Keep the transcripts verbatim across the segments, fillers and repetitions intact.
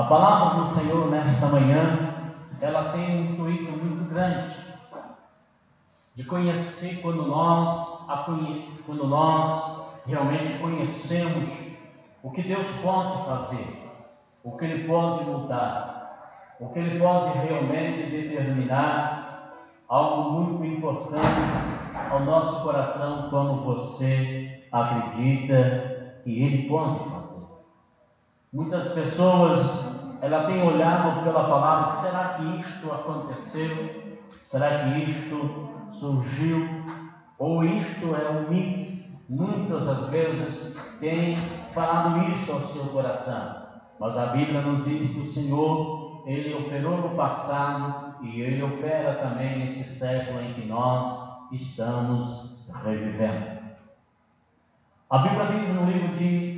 A palavra do Senhor nesta manhã, ela tem um intuito muito grande de conhecer quando nós, quando nós realmente conhecemos o que Deus pode fazer, o que Ele pode mudar, o que Ele pode realmente determinar, algo muito importante ao nosso coração, como você acredita que Ele pode fazer. Muitas pessoas, ela tem olhado pela palavra, será que isto aconteceu? Será que isto surgiu? Ou isto é um mito? Muitas das vezes tem falado isso ao seu coração. Mas a Bíblia nos diz que o Senhor, Ele operou no passado e Ele opera também nesse século em que nós estamos revivendo. A Bíblia diz no livro de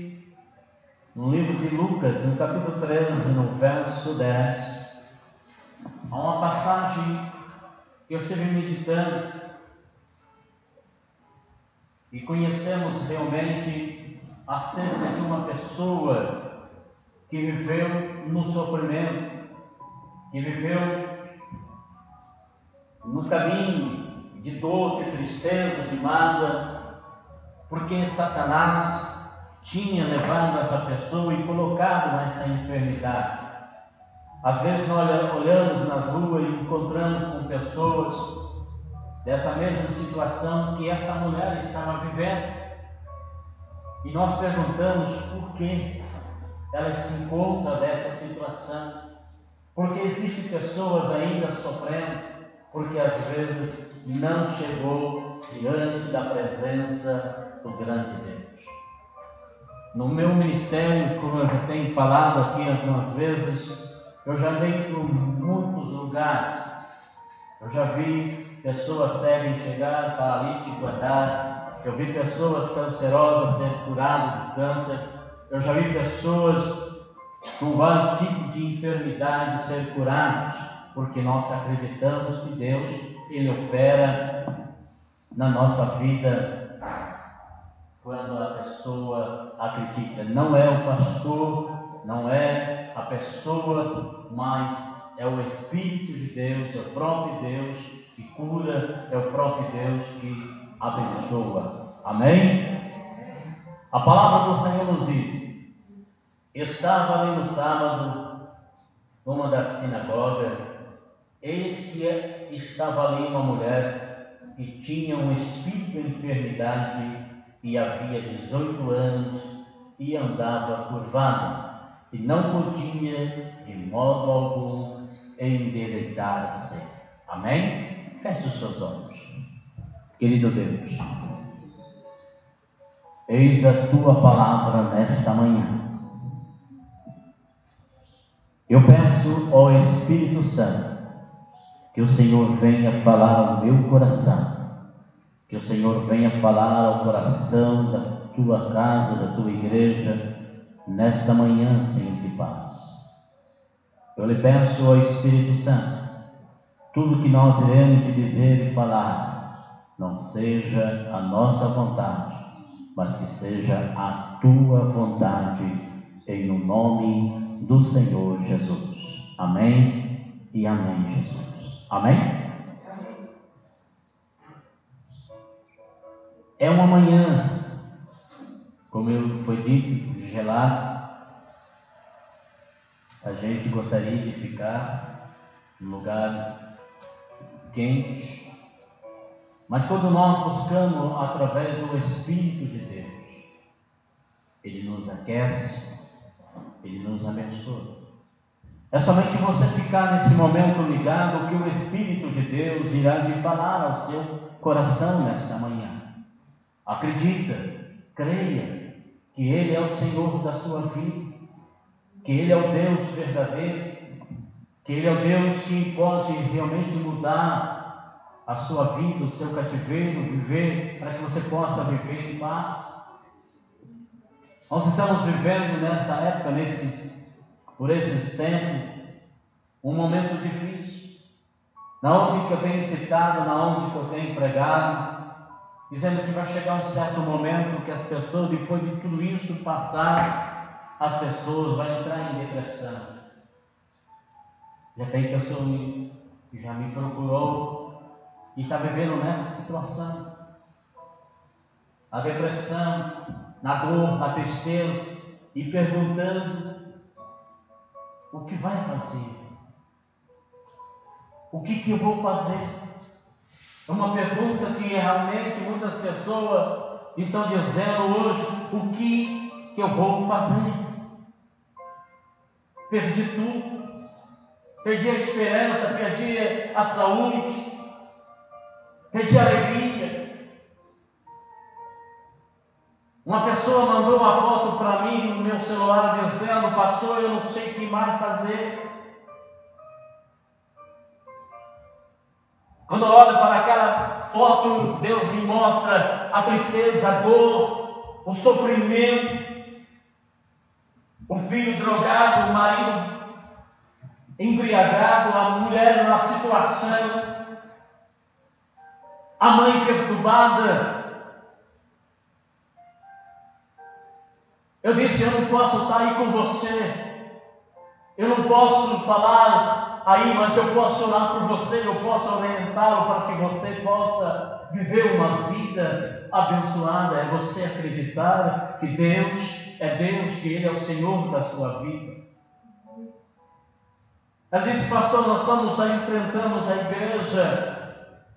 No livro de Lucas, no capítulo treze, no verso dez, há uma passagem que eu estive meditando e conhecemos realmente acerca de uma pessoa que viveu no sofrimento, que viveu no caminho de dor, de tristeza, de mágoa, porque Satanás tinha levado essa pessoa e colocado nessa enfermidade. Às vezes nós olhamos nas ruas e encontramos com pessoas dessa mesma situação que essa mulher estava vivendo. E nós perguntamos por que ela se encontra nessa situação. Porque existem pessoas ainda sofrendo, porque às vezes não chegou diante da presença do grande Deus. No meu ministério, como eu já tenho falado aqui algumas vezes, eu já dei por muitos lugares. Eu já vi pessoas cegas chegar, paralítico andar. Eu vi pessoas cancerosas ser curadas do câncer. Eu já vi pessoas com vários tipos de enfermidade ser curadas, porque nós acreditamos que Deus, Ele opera na nossa vida quando a pessoa acredita. Não é o pastor, não é a pessoa, mas é o Espírito de Deus, é o próprio Deus que cura, é o próprio Deus que abençoa. Amém? A palavra do Senhor nos diz: eu estava ali no sábado, numa das sinagogas, eis que estava ali uma mulher que tinha um espírito de enfermidade, e havia dezoito anos, e andava curvada, e não podia, de modo algum, endireitar-se. Amém? Feche os seus olhos. Querido Deus, eis a Tua palavra nesta manhã. Eu peço ao Espírito Santo que o Senhor venha falar ao meu coração, que o Senhor venha falar ao coração da Tua casa, da Tua igreja, nesta manhã, Senhor de paz. Eu lhe peço ao Espírito Santo, tudo que nós iremos te dizer e falar, não seja a nossa vontade, mas que seja a Tua vontade, em o nome do Senhor Jesus. Amém e amém, Jesus. Amém? É uma manhã, como foi dito, gelada. A gente gostaria de ficar num lugar quente, mas quando nós buscamos através do Espírito de Deus, Ele nos aquece, Ele nos abençoa. É somente você ficar nesse momento ligado que o Espírito de Deus irá lhe falar ao seu coração nesta manhã. Acredita, creia que Ele é o Senhor da sua vida, que Ele é o Deus verdadeiro, que Ele é o Deus que pode realmente mudar a sua vida, o seu cativeiro, viver, para que você possa viver em paz. Nós estamos vivendo nessa época, nesse, por esses tempos, um momento difícil. Na onde que eu tenho citado, na onde que eu tenho pregado, dizendo que vai chegar um certo momento que as pessoas, depois de tudo isso passar, as pessoas vão entrar em depressão, de repente a pessoa já me procurou e está vivendo nessa situação. Na depressão, na dor, na tristeza, e perguntando o que vai fazer? O que, que eu vou fazer? É uma pergunta que realmente muitas pessoas estão dizendo hoje, o que, que eu vou fazer? Perdi tudo, perdi a esperança, perdi a saúde, perdi a alegria. Uma pessoa mandou uma foto para mim no meu celular dizendo, pastor, eu não sei o que mais fazer. Quando eu olho para aquela foto, Deus me mostra a tristeza, a dor, o sofrimento. O filho drogado, o marido embriagado, a mulher na situação, a mãe perturbada. Eu disse, eu não posso estar aí com você, eu não posso falar aí, mas eu posso orar por você, eu posso orientá-lo para que você possa viver uma vida abençoada. É você acreditar que Deus é Deus, que Ele é o Senhor da sua vida. Ela disse, pastor, nós estamos aí, enfrentamos a igreja,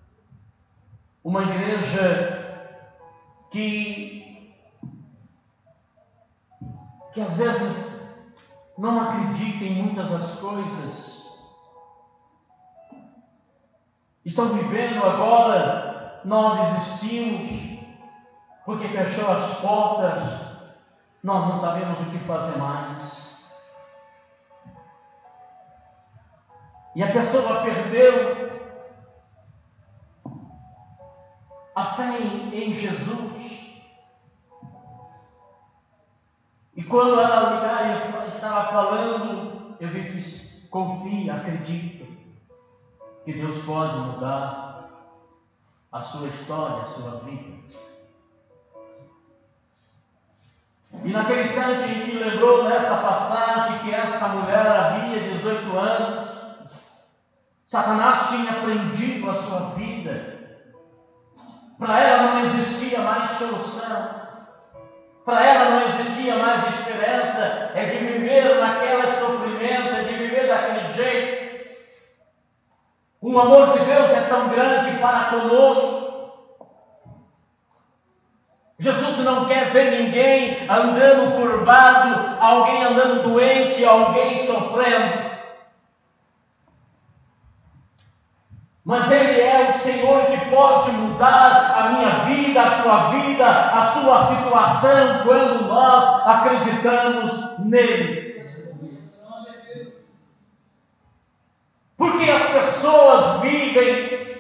uma igreja que que às vezes não acredita em muitas das coisas. Estão vivendo agora, nós desistimos, porque fechou as portas, nós não sabemos o que fazer mais. E a pessoa perdeu a fé em Jesus. E quando ela ligava e estava falando, eu disse, confia, acredita, que Deus pode mudar a sua história, a sua vida. E naquele instante a gente lembrou nessa passagem que essa mulher havia dezoito anos, Satanás tinha prendido a sua vida, para ela não existia mais solução. Para ela não existia mais esperança, é de viver naquele sofrimento, é de viver daquele jeito. O amor de Deus é tão grande para conosco. Jesus não quer ver ninguém andando curvado, alguém andando doente, alguém sofrendo. Mas Ele é o Senhor que pode mudar a minha vida, a sua vida, a sua situação, quando nós acreditamos nele. Porque as pessoas vivem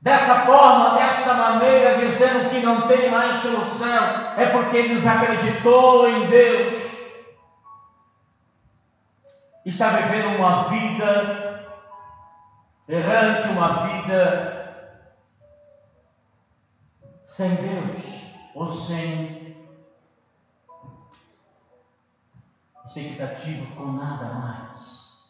dessa forma, desta maneira, dizendo que não tem mais solução, é porque desacreditou em Deus. Está vivendo uma vida errante, uma vida sem Deus ou sem expectativa com nada mais.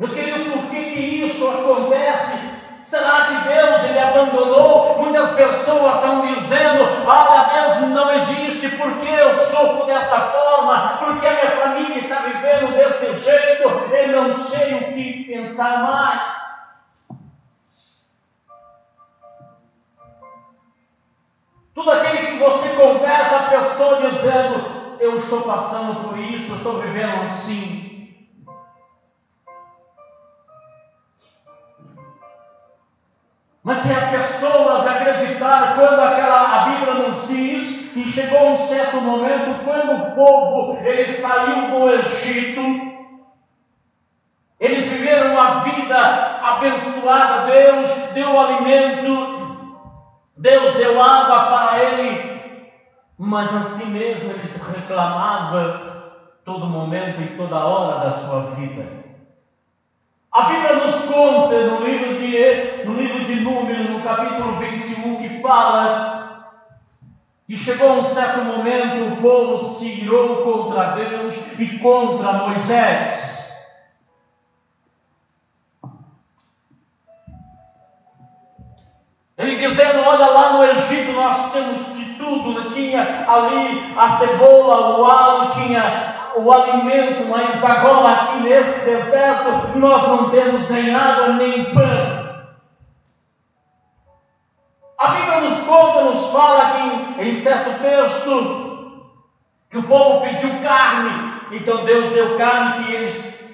Meus queridos, por que que isso acontece? Será que Deus ele abandonou? Muitas pessoas estão dizendo, ah, Deus não existe, porque eu sofro dessa forma, porque a minha família está vivendo desse jeito, eu não sei o que pensar mais. Tudo aquilo que você conversa, a pessoa dizendo, eu estou passando por isso, eu estou vivendo assim. Mas se as pessoas acreditarem, quando aquela, a Bíblia nos diz que chegou um certo momento, quando o povo ele saiu do Egito, eles viveram uma vida abençoada, Deus deu alimento, Deus deu água para ele, mas assim mesmo eles reclamavam todo momento e toda hora da sua vida. A Bíblia nos conta no livro, de, no livro de Números, no capítulo vinte e um, que fala E chegou um certo momento, o povo se irou contra Deus e contra Moisés. Ele dizendo: olha, lá no Egito nós temos de tudo, tinha ali a cebola, o alho, tinha o alimento, mas agora aqui nesse deserto nós não temos nem água nem pão. A Bíblia nos conta, nos fala que em certo texto que o povo pediu carne, então Deus deu carne, que eles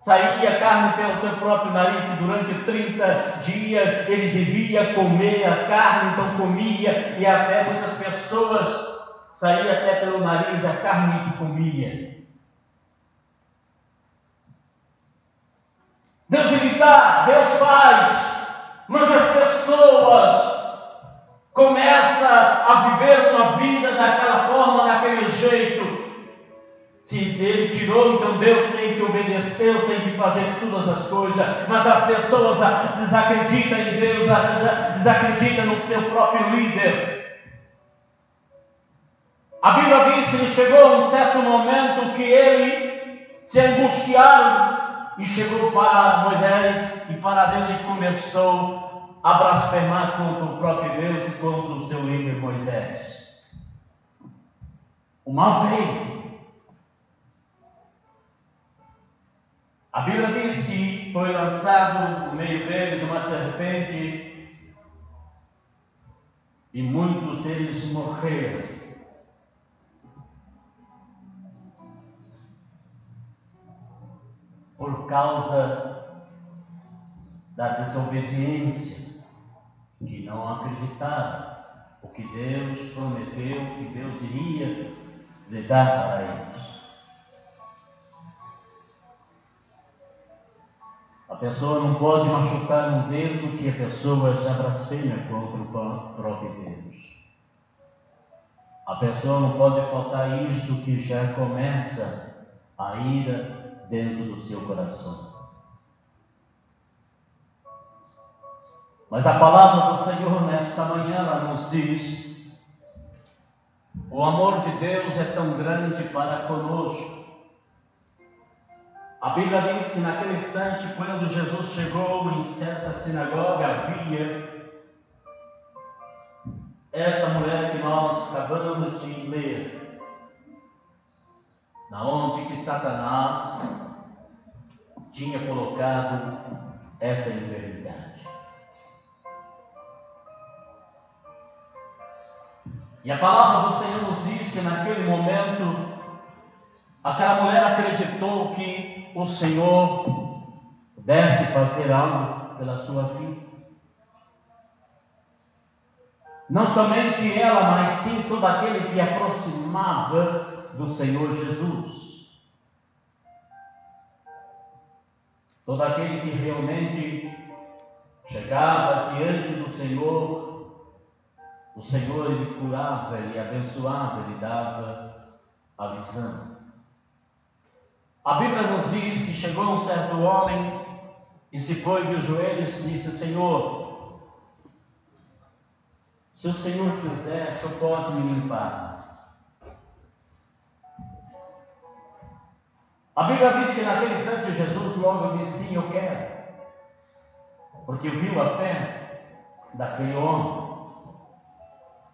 saía carne pelo seu próprio nariz, que durante trinta dias ele devia comer a carne, então comia, e até muitas pessoas saía até pelo nariz a carne que comia. Deus evita, Deus faz, mas as pessoas começa a viver uma vida daquela forma, daquele jeito. Se ele tirou, então Deus tem que obedecer, Deus tem que fazer todas as coisas. Mas as pessoas desacreditam em Deus, desacreditam no seu próprio líder. A Bíblia diz que ele chegou a um certo momento que ele se angustiaram e chegou para Moisés e para Deus e começou a blasfemar contra o próprio Deus e contra o seu líder Moisés. O mal veio. A Bíblia diz que foi lançado no meio deles uma serpente e muitos deles morreram. Por causa da desobediência, que não acreditaram o que Deus prometeu, que Deus iria lhe dar para eles. A pessoa não pode machucar um dedo que a pessoa já blasfema contra o próprio Deus. A pessoa não pode faltar isso que já começa a ira dentro do seu coração. Mas a palavra do Senhor nesta manhã ela nos diz: o amor de Deus é tão grande para conosco. A Bíblia diz que naquele instante, quando Jesus chegou em certa sinagoga, havia essa mulher que nós acabamos de ler, na onde que Satanás tinha colocado essa enfermidade. E a palavra do Senhor nos diz que naquele momento, aquela mulher acreditou que o Senhor pudesse fazer algo pela sua vida. Não somente ela, mas sim todo aquele que aproximava do Senhor Jesus. Todo aquele que realmente chegava diante do Senhor, o Senhor, ele curava, ele abençoava, ele dava a visão. A Bíblia nos diz que chegou um certo homem e se foi de joelhos e disse: Senhor, se o Senhor quiser, só pode me limpar. A Bíblia diz que naquele instante Jesus logo disse: sim, eu quero. Porque viu a fé daquele homem.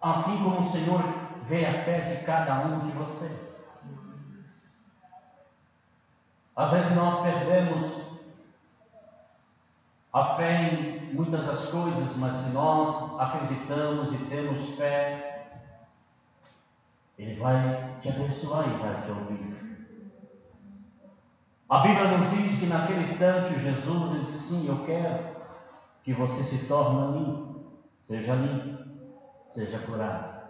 Assim como o Senhor vê a fé de cada um de vocês. Às vezes nós perdemos a fé em muitas das coisas, mas se nós acreditamos e temos fé, Ele vai te abençoar e vai te ouvir. A Bíblia nos diz que naquele instante Jesus disse: sim, eu quero que você se torne limpo, seja limpo, seja curado.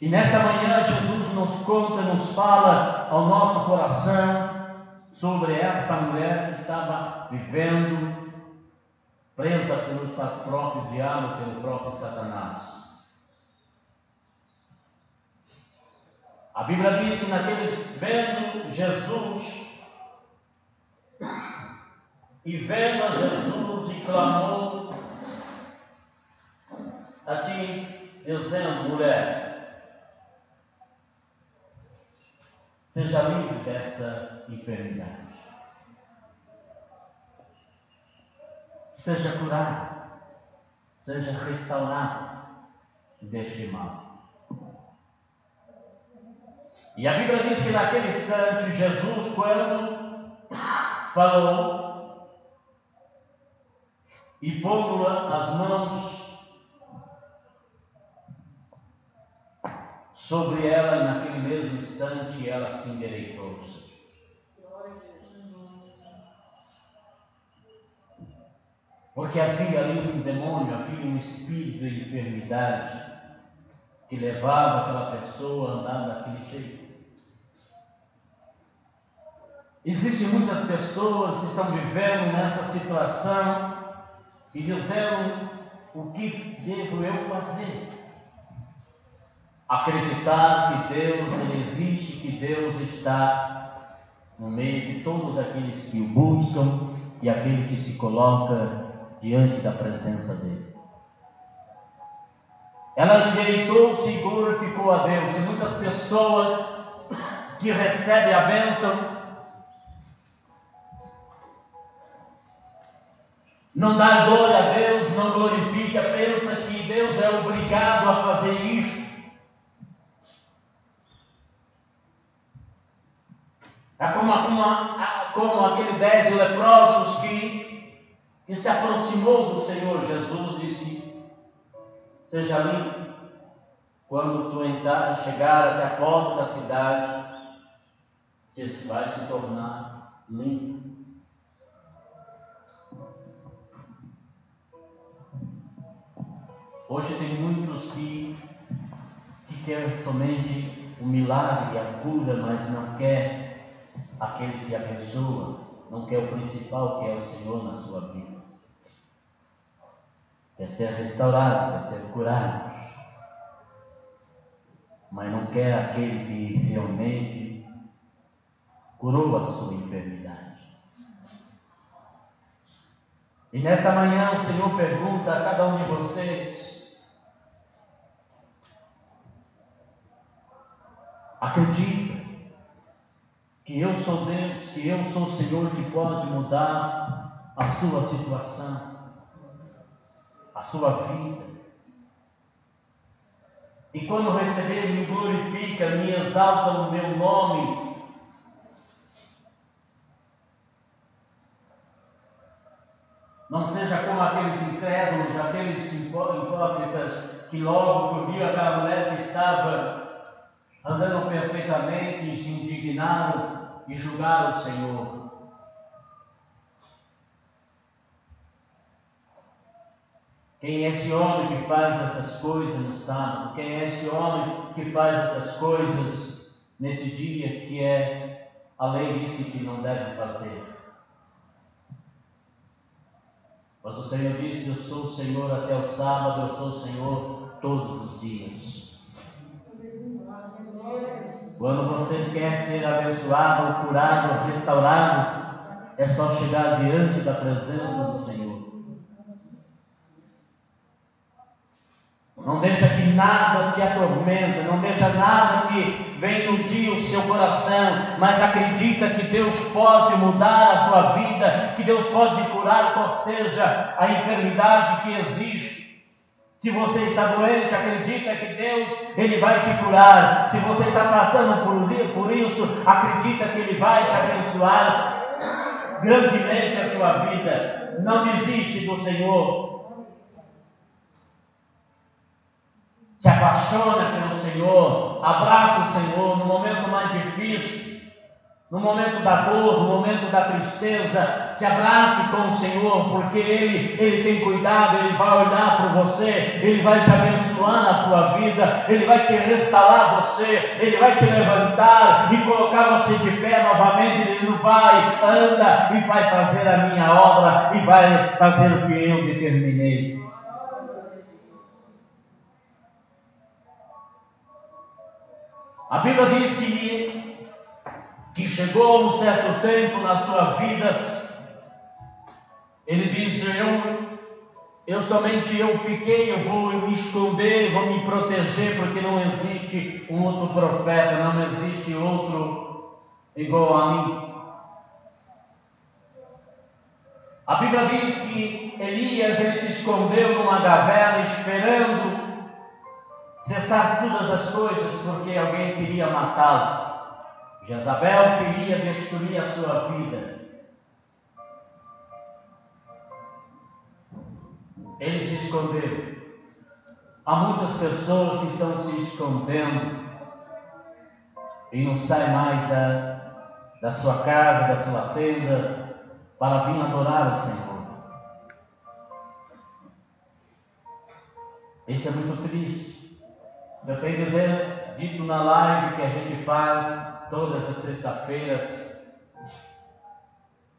E nesta manhã Jesus nos conta, nos fala ao nosso coração sobre essa mulher que estava vivendo presa pelo seu próprio diabo, pelo próprio Satanás. A Bíblia diz que naquele vendo Jesus e vendo a Jesus e clamou a ti, eu sendo mulher, seja livre desta enfermidade, seja curado, seja restaurado deste mal. E a Bíblia diz que naquele instante Jesus, quando falou e pondo as mãos sobre ela, naquele mesmo instante ela se endireitou-se. Porque havia ali um demônio, havia um espírito de enfermidade que levava aquela pessoa a andar daquele jeito. Existem muitas pessoas que estão vivendo nessa situação e dizendo: o que devo eu fazer? Acreditar que Deus ele existe, que Deus está no meio de todos aqueles que o buscam e aquele que se coloca diante da presença dele. Ela endireitou-se e glorificou a Deus. E muitas pessoas que recebem a bênção não dá glória a Deus, não glorifica, pensa que Deus é obrigado a fazer isso. É como, como, como aquele dez leprosos que, que se aproximou do Senhor Jesus e disse: seja limpo. Quando tu entrar, chegar até a porta da cidade, Jesus vai se tornar limpo. Hoje tem muitos que, que querem somente o milagre, a cura, mas não quer aquele que abençoa, não quer o principal, que é o Senhor na sua vida. Quer ser restaurado, quer ser curado, mas não quer aquele que realmente curou a sua enfermidade. E nessa manhã o Senhor pergunta a cada um de vocês: acredita que eu sou Deus, que eu sou o Senhor que pode mudar a sua situação, a sua vida. E quando receber, me glorifica, me exalta no meu nome. Não seja como aqueles incrédulos, aqueles hipócritas que logo por dia aquela mulher que estava andando perfeitamente, indignaram e julgaram o Senhor. Quem é esse homem que faz essas coisas no sábado? Quem é esse homem que faz essas coisas nesse dia que é a lei disse que não deve fazer? Mas o Senhor disse: eu sou o Senhor até o sábado, eu sou o Senhor todos os dias. Quando você quer ser abençoado, curado, restaurado, é só chegar diante da presença do Senhor. Não deixa que nada te atormenta, não deixa nada que venha iludir o seu coração, mas acredita que Deus pode mudar a sua vida, que Deus pode curar qual seja a enfermidade que existe. Se você está doente, acredita que Deus ele vai te curar. Se você está passando por, por isso, acredita que Ele vai te abençoar grandemente a sua vida. Não desiste do Senhor. Se apaixona pelo Senhor. Abraça o Senhor no momento mais difícil, no momento da dor, no momento da tristeza. Se abrace com o Senhor, porque Ele, Ele tem cuidado, Ele vai olhar por você, Ele vai te abençoar na sua vida, Ele vai te restaurar você, Ele vai te levantar e colocar você de pé novamente. Ele não vai, anda e vai fazer a minha obra e vai fazer o que eu determinei. A Bíblia diz que, que chegou um certo tempo na sua vida. Ele disse: eu, Eu somente eu fiquei, eu vou me esconder, vou me proteger, porque não existe um outro profeta, não existe outro igual a mim. A Bíblia diz que Elias ele se escondeu numa gavela esperando cessar todas as coisas, porque alguém queria matá-lo. Jezabel queria destruir a sua vida. Ele se escondeu. Há muitas pessoas que estão se escondendo e não saem mais da, da sua casa, da sua tenda, para vir adorar o Senhor. Isso é muito triste. Eu tenho dizer, dito na live que a gente faz todas as sexta-feiras,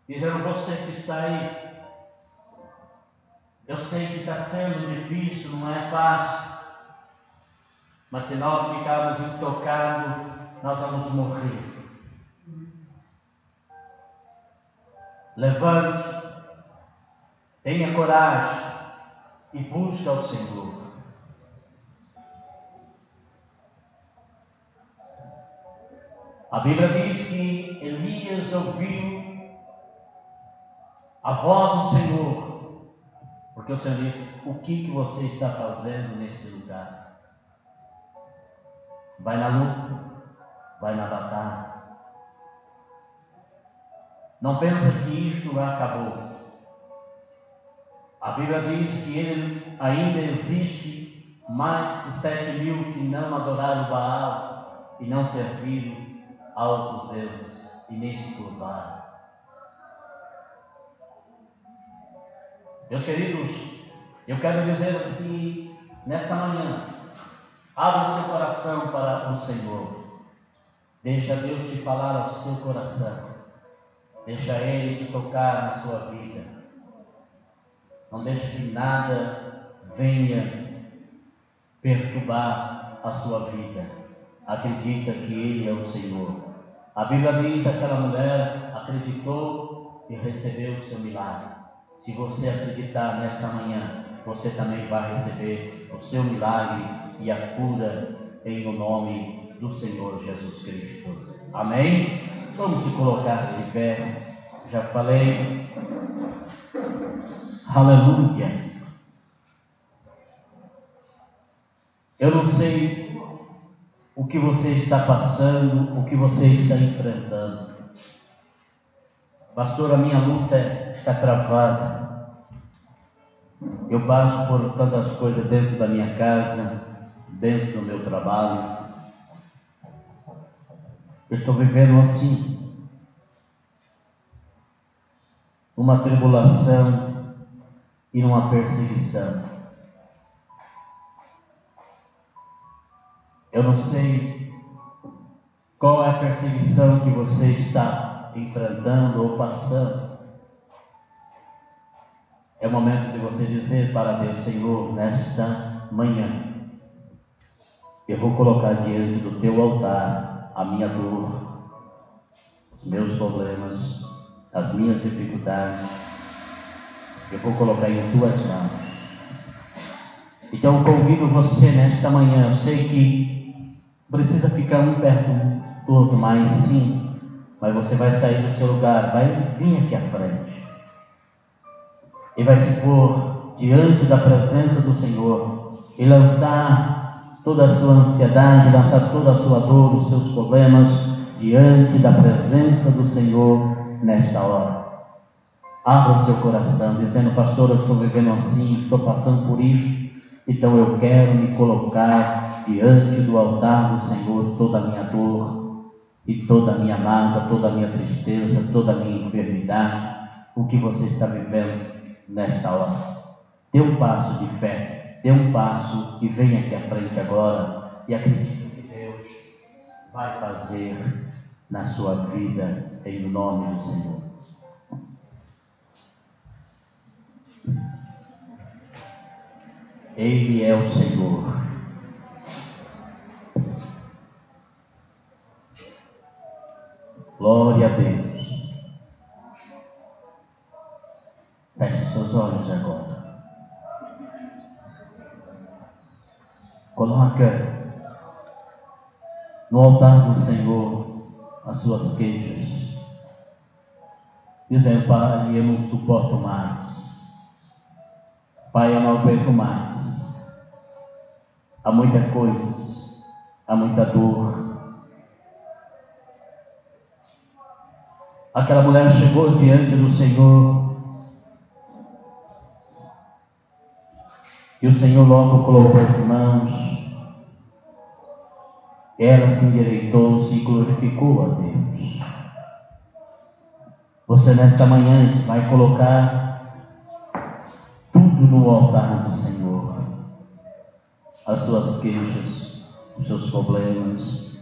dizendo você que está aí, eu sei que está sendo difícil, não é fácil, mas se nós ficarmos intocados, nós vamos morrer. Levante, tenha coragem e busca o Senhor. A Bíblia diz que Elias ouviu a voz do Senhor, porque o Senhor disse, o que, que você está fazendo neste lugar? Vai na luta, vai na batalha. Não pensa que isto acabou. A Bíblia diz que ele, ainda existe mais de sete mil que não adoraram Baal e não serviram a outros deuses e nem se curvaram. Meus queridos, eu quero dizer que nesta manhã, abra o seu coração para o Senhor. Deixa Deus te falar ao seu coração. Deixa Ele te tocar na sua vida. Não deixe que nada venha perturbar a sua vida. Acredita que Ele é o Senhor. A Bíblia diz que aquela mulher acreditou e recebeu o seu milagre. Se você acreditar nesta manhã, você também vai receber o seu milagre e a cura em o nome do Senhor Jesus Cristo. Amém? Vamos se colocar de pé. Já falei. Aleluia. Eu não sei o que você está passando, o que você está enfrentando. Pastor, a minha luta está travada. Eu passo por tantas coisas dentro da minha casa, dentro do meu trabalho. Eu estou vivendo assim, uma tribulação e uma perseguição. Eu não sei qual é a perseguição que você está enfrentando ou passando. É o momento de você dizer para Deus, Senhor, nesta manhã, eu vou colocar diante do teu altar a minha dor, os meus problemas, as minhas dificuldades, eu vou colocar em tuas mãos. Então eu convido você nesta manhã, eu sei que precisa ficar um perto do outro, mas sim, mas você vai sair do seu lugar, vai vir aqui à frente e vai se pôr diante da presença do Senhor e lançar toda a sua ansiedade, lançar toda a sua dor, os seus problemas diante da presença do Senhor nesta hora. Abra o seu coração, dizendo, pastor, eu estou vivendo assim, estou passando por isso, então eu quero me colocar diante do altar do Senhor toda a minha dor, e toda a minha mágoa, toda a minha tristeza, toda a minha enfermidade, o que você está vivendo nesta hora. Dê um passo de fé, dê um passo e venha aqui à frente agora e acredite que Deus vai fazer na sua vida, em nome do Senhor. Ele é o Senhor. Glória a Deus. Feche seus olhos agora. arranca no altar do Senhor as suas queixas, dizendo: Pai, eu não suporto mais, Pai, eu não aguento mais, há muita coisa, há muita dor. Aquela mulher chegou diante do Senhor e o Senhor logo colocou as mãos, ela se endireitou-se e glorificou a Deus. Você nesta manhã vai colocar tudo no altar do Senhor, as suas queixas, os seus problemas,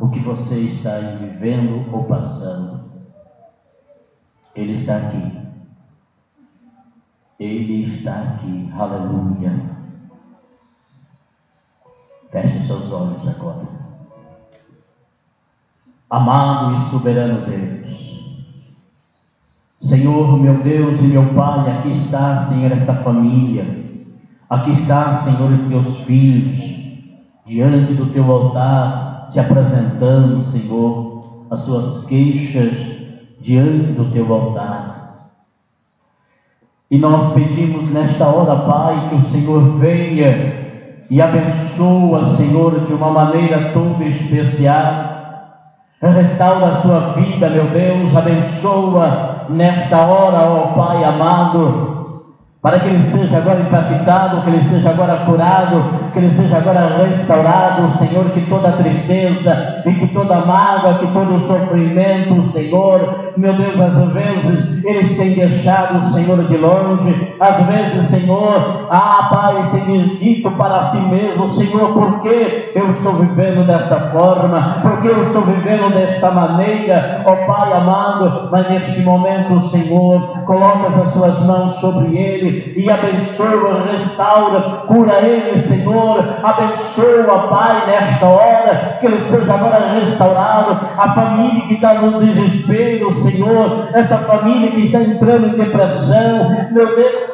o que você está vivendo ou passando. Ele está aqui. Ele está aqui. Aleluia. Feche seus olhos agora. Amado e soberano Deus, Senhor, meu Deus e meu Pai, aqui está, Senhor, essa família. Aqui está, Senhor, os teus filhos diante do teu altar, se apresentando, Senhor, as suas queixas diante do teu altar. E nós pedimos nesta hora, Pai, que o Senhor venha e abençoa, Senhor, de uma maneira toda especial. Restaura a sua vida, meu Deus, abençoa nesta hora, ó Pai amado, para que ele seja agora impactado, que ele seja agora curado, que ele seja agora restaurado, Senhor, que toda tristeza e que toda mágoa, que todo sofrimento, Senhor, meu Deus, às vezes eles têm deixado o Senhor de longe, às vezes, Senhor, ah, Pai, tem dito para si mesmo: Senhor, por que eu estou vivendo desta forma? Por que eu estou vivendo desta maneira? Ó Pai amado, mas neste momento, Senhor, colocas as suas mãos sobre ele e abençoa, restaura, cura ele, Senhor. Abençoa, Pai, nesta hora, que ele seja agora restaurado. A família que está no desespero, Senhor, essa família que está entrando em depressão, meu Deus,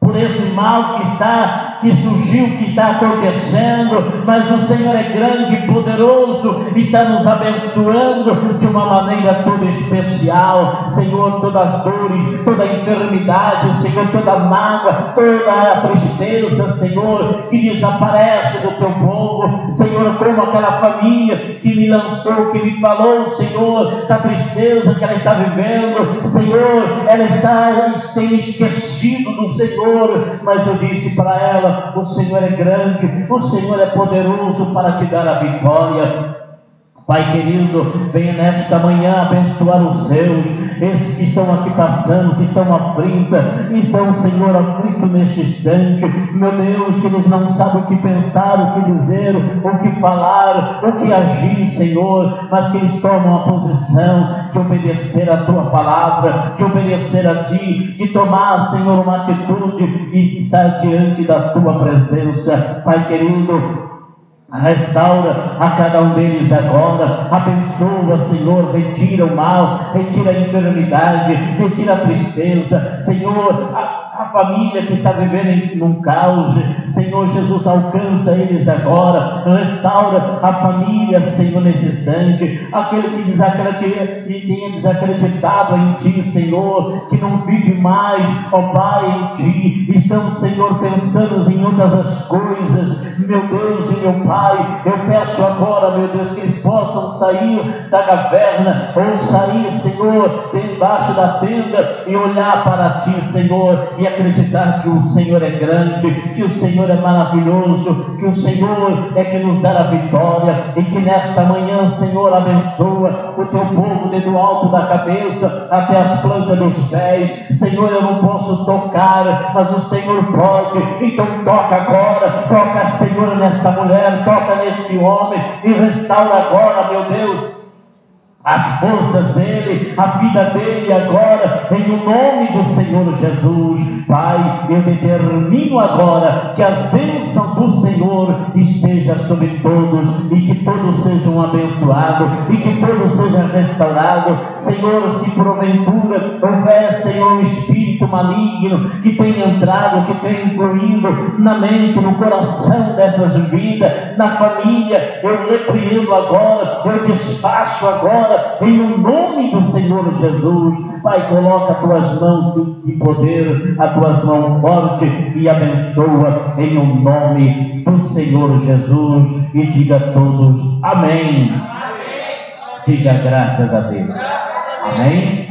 por esse mal que está, que surgiu, que está acontecendo, mas o Senhor é grande e poderoso, está nos abençoando de uma maneira toda especial, Senhor, todas as dores, toda a enfermidade, Senhor, toda a mágoa, toda a tristeza, Senhor, que desaparece do teu povo, Senhor, como aquela família que me lançou, que me falou, Senhor, da tristeza que ela está vivendo, Senhor, ela está, ela tem esquecido do Senhor, mas eu disse para ela: o Senhor é grande, o Senhor é poderoso para te dar a vitória. Pai querido, venha nesta manhã abençoar os seus, esses que estão aqui passando, que estão aflitas, estão, Senhor, aflitos neste instante, meu Deus, que eles não sabem o que pensar, o que dizer, o que falar, o que agir, Senhor, mas que eles tomam a posição de obedecer a tua palavra, de obedecer a ti, de tomar, Senhor, uma atitude e estar diante da tua presença. Pai querido, restaura a cada um deles agora, abençoa, Senhor, retira o mal, retira a enfermidade, retira a tristeza, Senhor, a, a família que está vivendo em um caos, Senhor Jesus, alcança eles agora, restaura a família, Senhor, nesse instante, aquele que desacredita, que tenha desacreditado em ti, Senhor, que não vive mais, ó Pai, em ti, estão, Senhor, pensando em outras as coisas, meu Deus e meu Pai. Pai, eu peço agora, meu Deus, que eles possam sair da caverna ou sair, Senhor, debaixo da tenda e olhar para ti, Senhor, e acreditar que o Senhor é grande, que o Senhor é maravilhoso, que o Senhor é que nos dá a vitória e que nesta manhã, Senhor, abençoa o teu povo desde o alto da cabeça até as plantas dos pés. Senhor, eu não posso tocar, mas o Senhor pode, então toca agora, toca, Senhor, nesta mulher, toca neste homem e restaura agora, meu Deus, as forças dele, a vida dele agora, em o nome do Senhor Jesus. Pai, eu determino agora que a bênção do Senhor esteja sobre todos, e que todos sejam abençoados, e que todos sejam restaurados. Senhor, se porventura houver, Senhor, um espírito maligno que tenha entrado, que tenha influído na mente, no coração dessas vidas, na família, eu repreendo agora, eu despacho agora, em um nome do Senhor Jesus. Pai, coloca as tuas mãos de poder, as tuas mãos fortes, e abençoa em um nome do Senhor Jesus. E diga a todos, amém. Amém. Diga graças a Deus. Graças a Deus. Amém.